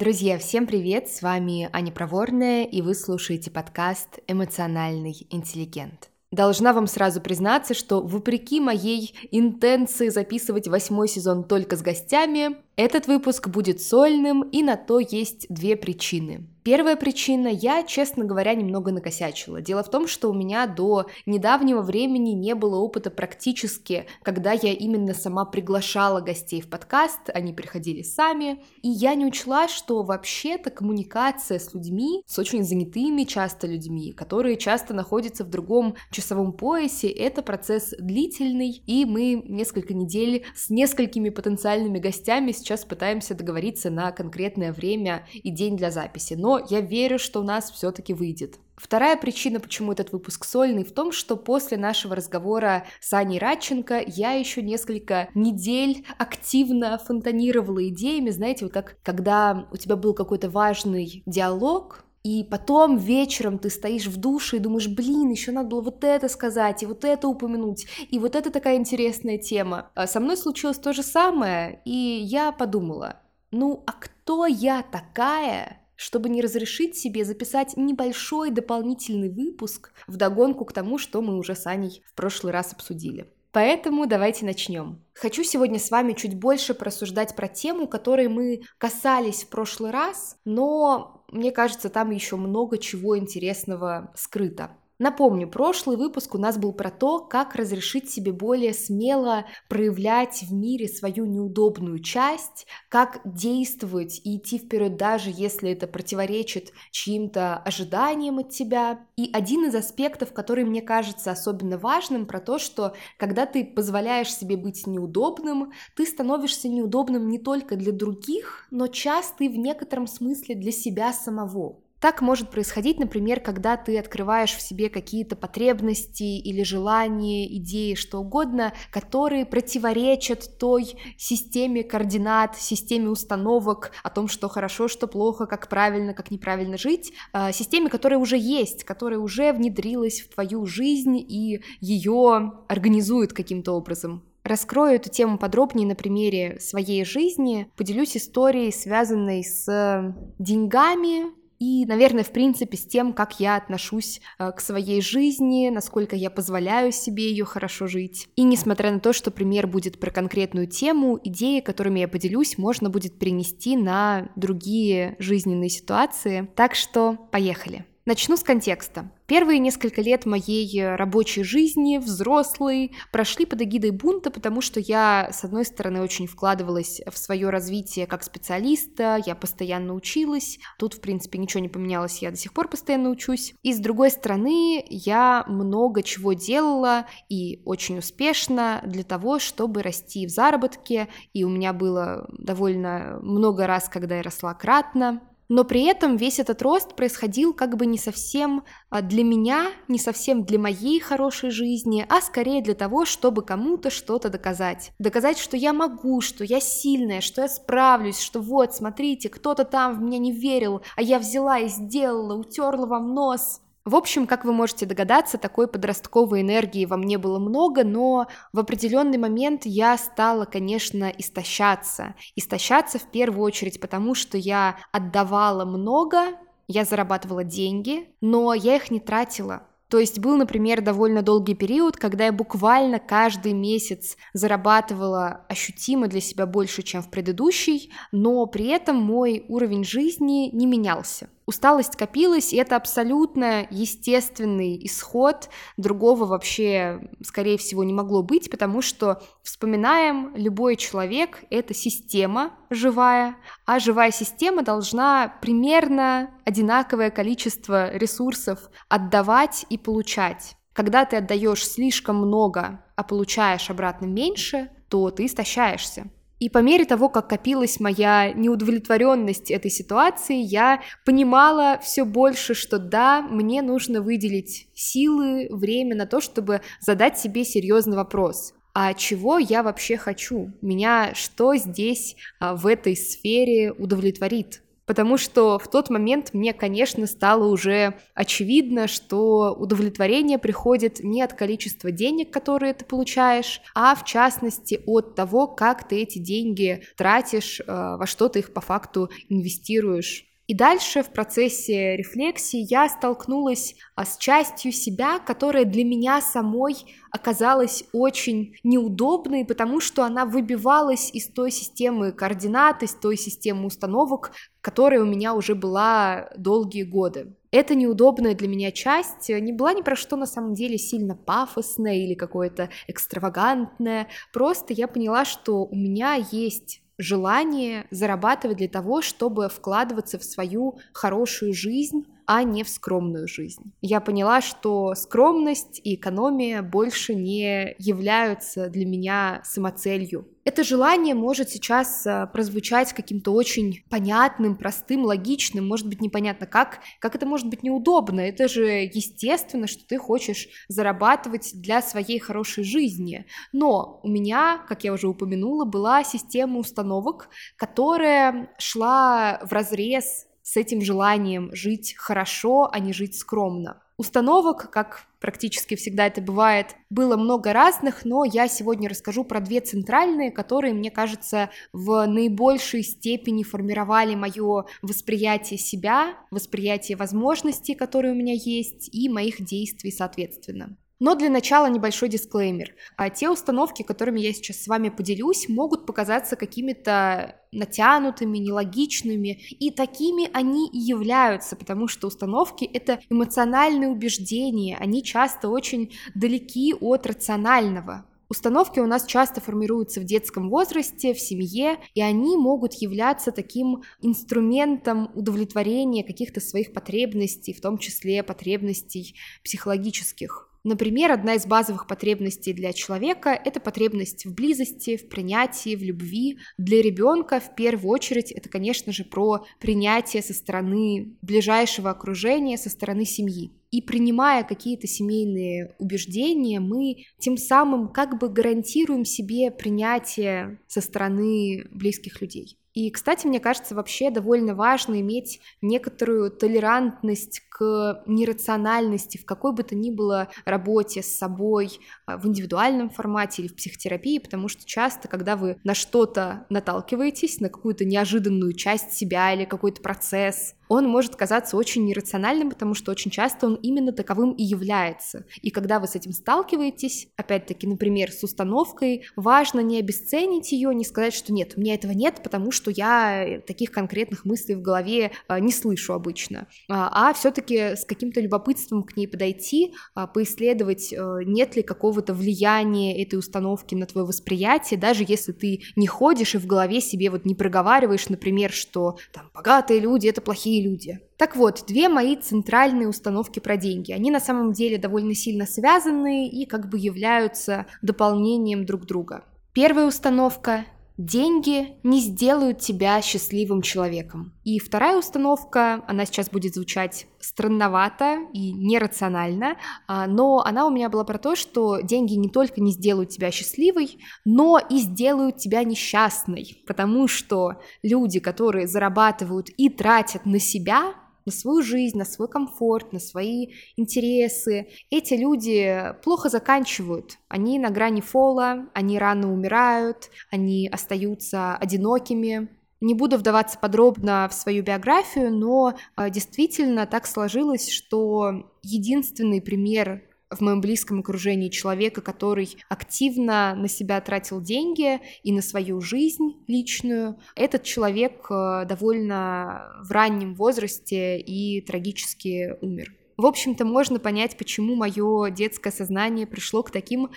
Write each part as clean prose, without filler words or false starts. Друзья, всем привет! С вами Аня Проворная, и вы слушаете подкаст «Эмоциональный интеллигент». Должна вам сразу признаться, что вопреки моей интенции записывать 8-й сезон только с гостями, этот выпуск будет сольным, и на то есть две причины. Первая причина: я, честно говоря, немного накосячила. Дело в том, что у меня до недавнего времени не было опыта практически, когда я именно сама приглашала гостей в подкаст, они приходили сами, и я не учла, что вообще-то коммуникация с людьми, с очень занятыми часто людьми, которые часто находятся в другом часовом поясе, это процесс длительный, и мы несколько недель с несколькими потенциальными гостями сейчас пытаемся договориться на конкретное время и день для записи, но я верю, что у нас все-таки выйдет. Вторая причина, почему этот выпуск сольный, в том, что после нашего разговора с Аней Радченко я еще несколько недель активно фонтанировала идеями, знаете, вот как когда у тебя был какой-то важный диалог, и потом вечером ты стоишь в душе и думаешь: блин, еще надо было вот это сказать, и вот это упомянуть, и вот это такая интересная тема. Со мной случилось то же самое, и я подумала: ну а кто я такая, чтобы не разрешить себе записать небольшой дополнительный выпуск вдогонку к тому, что мы уже с Аней в прошлый раз обсудили. Поэтому давайте начнем. Хочу сегодня с вами чуть больше порассуждать про тему, которой мы касались в прошлый раз, но мне кажется, там еще много чего интересного скрыто. Напомню, прошлый выпуск у нас был про то, как разрешить себе более смело проявлять в мире свою неудобную часть, как действовать и идти вперед, даже если это противоречит чьим-то ожиданиям от тебя. И один из аспектов, который мне кажется особенно важным, про то, что когда ты позволяешь себе быть неудобным, ты становишься неудобным не только для других, но часто и в некотором смысле для себя самого. Так может происходить, например, когда ты открываешь в себе какие-то потребности или желания, идеи, что угодно, которые противоречат той системе координат, системе установок о том, что хорошо, что плохо, как правильно, как неправильно жить, системе, которая уже есть, которая уже внедрилась в твою жизнь и ее организует каким-то образом. Раскрою эту тему подробнее на примере своей жизни, поделюсь историей, связанной с деньгами, и, наверное, в принципе, с тем, как я отношусь к своей жизни, насколько я позволяю себе ее хорошо жить. И несмотря на то, что пример будет про конкретную тему, идеи, которыми я поделюсь, можно будет перенести на другие жизненные ситуации. Так что поехали. Начну с контекста. Первые несколько лет моей рабочей жизни, взрослой, прошли под эгидой бунта, потому что я, с одной стороны, очень вкладывалась в свое развитие как специалиста, я постоянно училась, тут, в принципе, ничего не поменялось, я до сих пор постоянно учусь, и, с другой стороны, я много чего делала и очень успешно для того, чтобы расти в заработке, и у меня было довольно много раз, когда я росла кратно. Но при этом весь этот рост происходил как бы не совсем для меня, не совсем для моей хорошей жизни, а скорее для того, чтобы кому-то что-то доказать. Доказать, что я могу, что я сильная, что я справлюсь, что вот, смотрите, кто-то там в меня не верил, а я взяла и сделала, утерла вам нос. В общем, как вы можете догадаться, такой подростковой энергии во мне было много, но в определенный момент я стала, конечно, истощаться. Истощаться в первую очередь потому, что я отдавала много, я зарабатывала деньги, но я их не тратила. То есть был, например, довольно долгий период, когда я буквально каждый месяц зарабатывала ощутимо для себя больше, чем в предыдущий, но при этом мой уровень жизни не менялся. Усталость копилась, и это абсолютно естественный исход, другого вообще, скорее всего, не могло быть, потому что, вспоминаем, любой человек — это система живая, а живая система должна примерно одинаковое количество ресурсов отдавать и получать. Когда ты отдаешь слишком много, а получаешь обратно меньше, то ты истощаешься. И по мере того, как копилась моя неудовлетворенность этой ситуации, я понимала все больше, что да, мне нужно выделить силы, время на то, чтобы задать себе серьезный вопрос. А чего я вообще хочу? Меня что здесь, в этой сфере удовлетворит? потому что в тот момент мне, конечно, стало уже очевидно, что удовлетворение приходит не от количества денег, которые ты получаешь, а в частности от того, как ты эти деньги тратишь, во что ты их по факту инвестируешь. И дальше в процессе рефлексии я столкнулась с частью себя, которая для меня самой оказалась очень неудобной, потому что она выбивалась из той системы координат, из той системы установок, которая у меня уже была долгие годы. Эта неудобная для меня часть не была ни про что на самом деле сильно пафосная или какое-то экстравагантное, просто я поняла, что у меня есть желание зарабатывать для того, чтобы вкладываться в свою хорошую жизнь, а не в скромную жизнь. Я поняла, что скромность и экономия больше не являются для меня самоцелью. Это желание может сейчас прозвучать каким-то очень понятным, простым, логичным, может быть, непонятно как это может быть неудобно. Это же естественно, что ты хочешь зарабатывать для своей хорошей жизни. Но у меня, как я уже упомянула, была система установок, которая шла вразрез с этим желанием жить хорошо, а не жить скромно. Установок, как практически всегда это бывает, было много разных, но я сегодня расскажу про две центральные, которые, мне кажется, в наибольшей степени формировали мое восприятие себя, восприятие возможностей, которые у меня есть, и моих действий, соответственно. Но для начала небольшой дисклеймер. Те установки, которыми я сейчас с вами поделюсь, могут показаться какими-то натянутыми, нелогичными, и такими они и являются, потому что установки — это эмоциональные убеждения, они часто очень далеки от рационального. Установки у нас часто формируются в детском возрасте, в семье, и они могут являться таким инструментом удовлетворения каких-то своих потребностей, в том числе потребностей психологических. Например, одна из базовых потребностей для человека – это потребность в близости, в принятии, в любви. Для ребенка в первую очередь это, конечно же, про принятие со стороны ближайшего окружения, со стороны семьи. И принимая какие-то семейные убеждения, мы тем самым как бы гарантируем себе принятие со стороны близких людей. И, кстати, мне кажется, вообще довольно важно иметь некоторую толерантность к нерациональности в какой бы то ни было работе с собой, в индивидуальном формате или в психотерапии, потому что часто, когда вы на что-то наталкиваетесь, на какую-то неожиданную часть себя или какой-то процесс, он может казаться очень нерациональным, потому что очень часто он именно таковым и является. И когда вы с этим сталкиваетесь, опять-таки, например, с установкой, важно не обесценить ее, не сказать, что нет, у меня этого нет, потому что я таких конкретных мыслей в голове не слышу обычно, а все-таки с каким-то любопытством к ней подойти, поисследовать, нет ли какого-то влияния этой установки на твое восприятие, даже если ты не ходишь и в голове себе вот не проговариваешь, например, что там богатые люди — это плохие люди. Так вот, две мои центральные установки про деньги. Они на самом деле довольно сильно связаны и как бы являются дополнением друг друга. Первая установка – деньги не сделают тебя счастливым человеком. И вторая установка, она сейчас будет звучать странновато и нерационально, но она у меня была про то, что деньги не только не сделают тебя счастливой, но и сделают тебя несчастной, потому что люди, которые зарабатывают и тратят на себя, на свою жизнь, на свой комфорт, на свои интересы. Эти люди плохо заканчивают, они на грани фола, они рано умирают, они остаются одинокими. Не буду вдаваться подробно в свою биографию, но действительно так сложилось, что единственный пример в моем близком окружении человека, который активно на себя тратил деньги и на свою жизнь личную, этот человек довольно в раннем возрасте и трагически умер. В общем-то, можно понять, почему мое детское сознание пришло к таким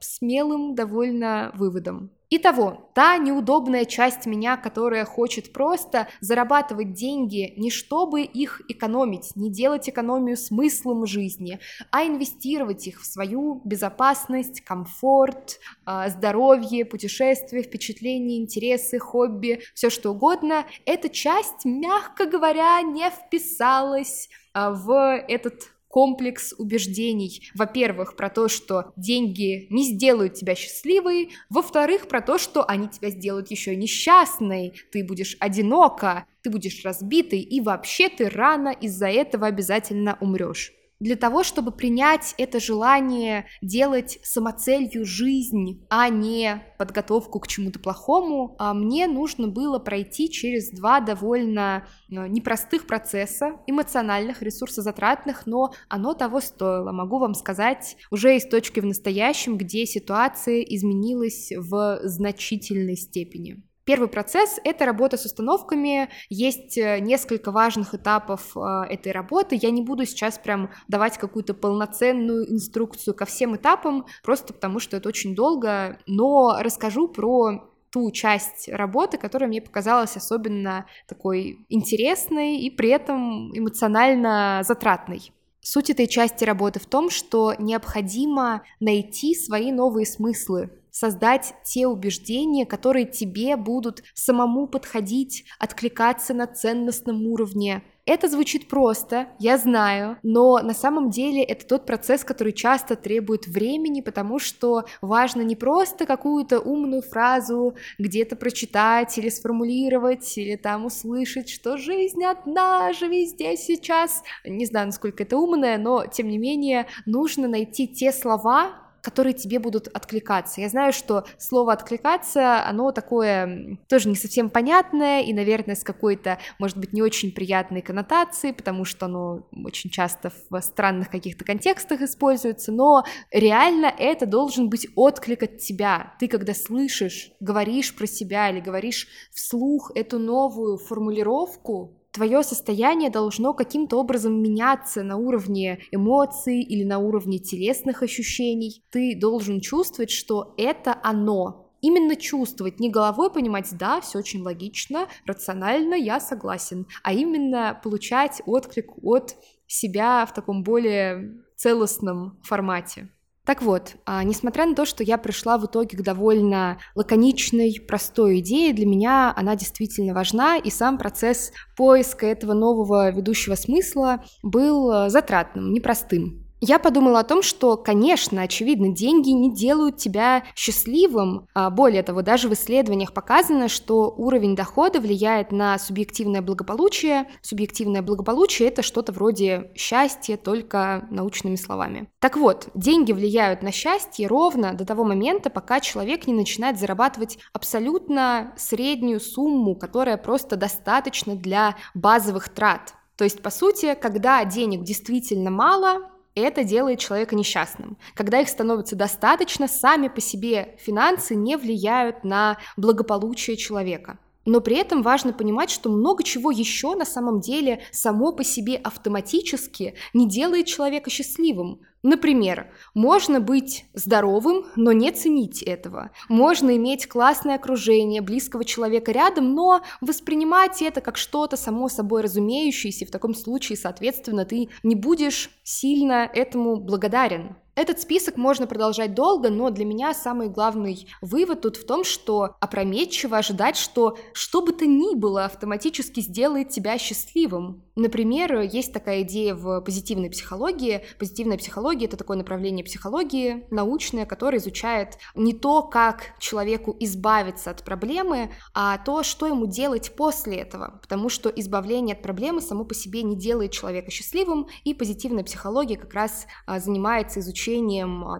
смелым довольно выводам. Итого, та неудобная часть меня, которая хочет просто зарабатывать деньги не чтобы их экономить, не делать экономию смыслом жизни, а инвестировать их в свою безопасность, комфорт, здоровье, путешествия, впечатления, интересы, хобби, все что угодно, эта часть, мягко говоря, не вписалась в этот комплекс убеждений. Во-первых, про то, что деньги не сделают тебя счастливой. Во-вторых, про то, что они тебя сделают еще несчастной. Ты будешь одинока, ты будешь разбитой, и вообще ты рано из-за этого обязательно умрешь. Для того, чтобы принять это желание делать самоцелью жизнь, а не подготовку к чему-то плохому, мне нужно было пройти через два довольно непростых процесса, эмоциональных, ресурсозатратных, но оно того стоило. Могу вам сказать уже из точки в настоящем, где ситуация изменилась в значительной степени. Первый процесс – это работа с установками, есть несколько важных этапов этой работы, я не буду сейчас прям давать какую-то полноценную инструкцию ко всем этапам, просто потому что это очень долго, но расскажу про ту часть работы, которая мне показалась особенно такой интересной и при этом эмоционально затратной. Суть этой части работы в том, что необходимо найти свои новые смыслы, создать те убеждения, которые тебе будут самому подходить, откликаться на ценностном уровне. Это звучит просто, я знаю, но на самом деле это тот процесс, который часто требует времени, потому что важно не просто какую-то умную фразу где-то прочитать или сформулировать, или там услышать, что жизнь одна, живи здесь сейчас. Не знаю, насколько это умное, но тем не менее нужно найти те слова, которые тебе будут откликаться. Я знаю, что слово «откликаться», оно такое тоже не совсем понятное и, наверное, с какой-то, может быть, не очень приятной коннотацией, потому что оно очень часто в странных каких-то контекстах используется, но реально это должен быть отклик от тебя. Ты, когда слышишь, говоришь про себя или говоришь вслух эту новую формулировку, твое состояние должно каким-то образом меняться на уровне эмоций или на уровне телесных ощущений. Ты должен чувствовать, что это оно. Именно чувствовать, не головой понимать, да, все очень логично, рационально, я согласен, а именно получать отклик от себя в таком более целостном формате. Так вот, несмотря на то, что я пришла в итоге к довольно лаконичной, простой идее, для меня она действительно важна, и сам процесс поиска этого нового ведущего смысла был затратным, непростым. Я подумала о том, что, конечно, очевидно, деньги не делают тебя счастливым. Более того, даже в исследованиях показано, что уровень дохода влияет на субъективное благополучие. Субъективное благополучие – это что-то вроде счастья, только научными словами. Так вот, деньги влияют на счастье ровно до того момента, пока человек не начинает зарабатывать абсолютно среднюю сумму, которая просто достаточна для базовых трат. То есть, по сути, когда денег действительно мало, это делает человека несчастным. Когда их становится достаточно, сами по себе финансы не влияют на благополучие человека. Но при этом важно понимать, что много чего еще на самом деле само по себе автоматически не делает человека счастливым. Например, можно быть здоровым, но не ценить этого. Можно иметь классное окружение, близкого человека рядом, но воспринимать это как что-то само собой разумеющееся, и в таком случае, соответственно, ты не будешь сильно этому благодарен. Этот список можно продолжать долго, но для меня самый главный вывод тут в том, что опрометчиво ожидать, что бы то ни было автоматически сделает тебя счастливым. Например, есть такая идея в позитивной психологии. Позитивная психология — это такое направление психологии научное, которое изучает не то, как человеку избавиться от проблемы, а то, что ему делать после этого, потому что избавление от проблемы само по себе не делает человека счастливым, и позитивная психология как раз занимается изучением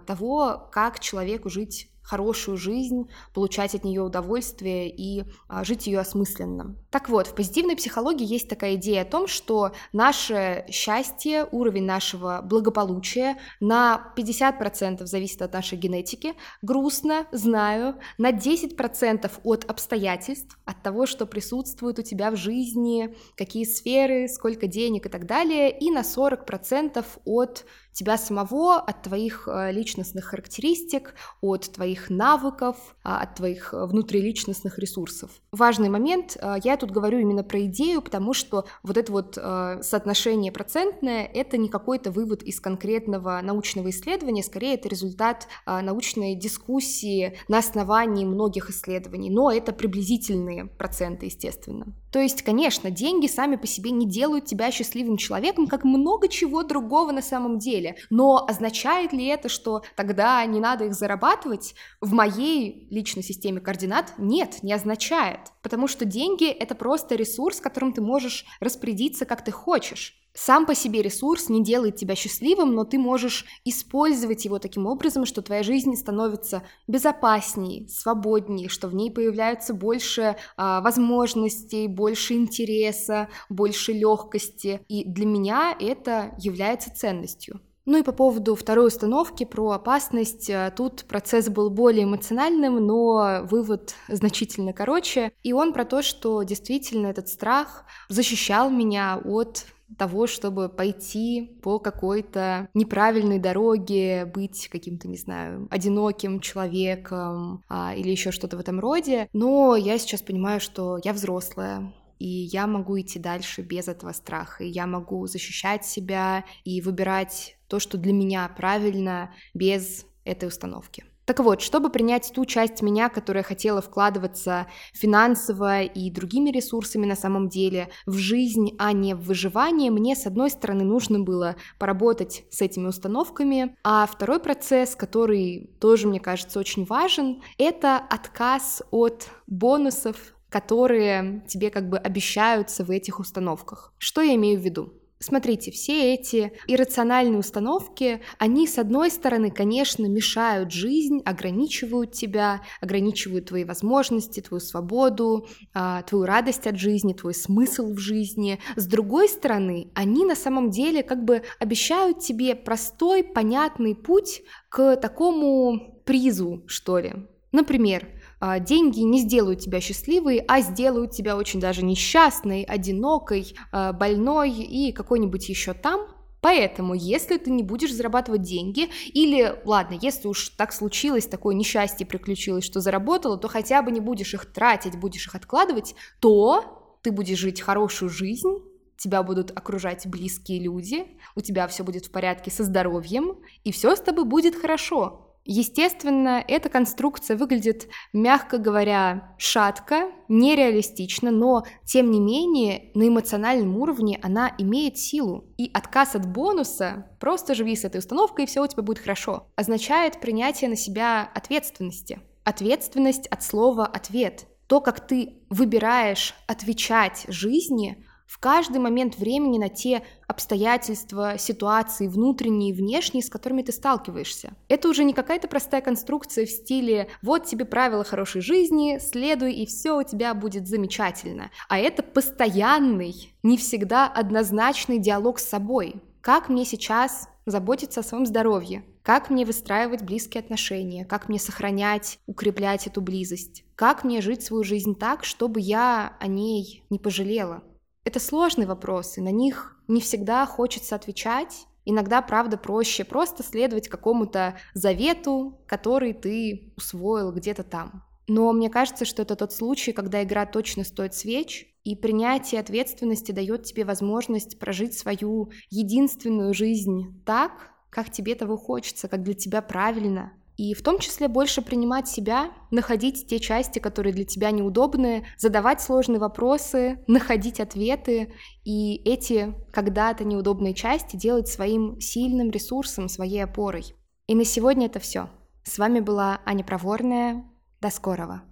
того, как человеку жить хорошую жизнь, получать от нее удовольствие и жить ее осмысленно. Так вот, в позитивной психологии есть такая идея о том, что наше счастье, уровень нашего благополучия на 50% зависит от нашей генетики, грустно, знаю, на 10% от обстоятельств, от того, что присутствует у тебя в жизни, какие сферы, сколько денег и так далее, и на 40% от тебя самого, от твоих личностных характеристик, от твоих навыков, от твоих внутриличностных ресурсов. Важный момент, я тут говорю именно про идею, потому что вот это вот соотношение процентное, это не какой-то вывод из конкретного научного исследования, скорее это результат научной дискуссии на основании многих исследований, но это приблизительные проценты, естественно. То есть, конечно, деньги сами по себе не делают тебя счастливым человеком, как много чего другого на самом деле. Но означает ли это, что тогда не надо их зарабатывать? В моей личной системе координат нет, не означает. Потому что деньги — это просто ресурс, которым ты можешь распорядиться, как ты хочешь. Сам по себе ресурс не делает тебя счастливым, но ты можешь использовать его таким образом, что твоя жизнь становится безопаснее, свободнее, что в ней появляются больше возможностей, больше интереса, больше легкости. И для меня это является ценностью. Ну и по поводу второй установки про опасность, тут процесс был более эмоциональным, но вывод значительно короче. И он про то, что действительно этот страх защищал меня от того, чтобы пойти по какой-то неправильной дороге, быть каким-то, не знаю, одиноким человеком или еще что-то в этом роде. Но я сейчас понимаю, что я взрослая, и я могу идти дальше без этого страха, и я могу защищать себя и выбирать то, что для меня правильно, без этой установки. Так вот, чтобы принять ту часть меня, которая хотела вкладываться финансово и другими ресурсами на самом деле в жизнь, а не в выживание, мне, с одной стороны, нужно было поработать с этими установками, а второй процесс, который тоже, мне кажется, очень важен, это отказ от бонусов, которые тебе как бы обещаются в этих установках. Что я имею в виду? Смотрите, все эти иррациональные установки, они, с одной стороны, конечно, мешают жизнь, ограничивают тебя, ограничивают твои возможности, твою свободу, твою радость от жизни, твой смысл в жизни. С другой стороны, они на самом деле как бы обещают тебе простой, понятный путь к такому призу, что ли. Например, деньги не сделают тебя счастливой, а сделают тебя очень даже несчастной, одинокой, больной и какой-нибудь еще там. Поэтому, если ты не будешь зарабатывать деньги, или, ладно, если уж так случилось, такое несчастье приключилось, что заработала, то хотя бы не будешь их тратить, будешь их откладывать, то ты будешь жить хорошую жизнь, тебя будут окружать близкие люди, у тебя все будет в порядке со здоровьем, и все с тобой будет хорошо. Естественно, эта конструкция выглядит, мягко говоря, шатко, нереалистично, но, тем не менее, на эмоциональном уровне она имеет силу. И отказ от бонуса «просто живи с этой установкой, и все у тебя будет хорошо» означает принятие на себя ответственности. Ответственность от слова «ответ». То, как ты выбираешь отвечать жизни в каждый момент времени на те обстоятельства, ситуации, внутренние и внешние, с которыми ты сталкиваешься. Это уже не какая-то простая конструкция в стиле «вот тебе правила хорошей жизни, следуй, и все у тебя будет замечательно». А это постоянный, не всегда однозначный диалог с собой. Как мне сейчас заботиться о своем здоровье? Как мне выстраивать близкие отношения? Как мне сохранять, укреплять эту близость? Как мне жить свою жизнь так, чтобы я о ней не пожалела? Это сложные вопросы, на них не всегда хочется отвечать. Иногда, правда, проще просто следовать какому-то завету, который ты усвоил где-то там. Но мне кажется, что это тот случай, когда игра точно стоит свеч, и принятие ответственности дает тебе возможность прожить свою единственную жизнь так, как тебе того хочется, как для тебя правильно. И в том числе больше принимать себя, находить те части, которые для тебя неудобны, задавать сложные вопросы, находить ответы, и эти когда-то неудобные части делать своим сильным ресурсом, своей опорой. И на сегодня это все. С вами была Аня Проворная. До скорого!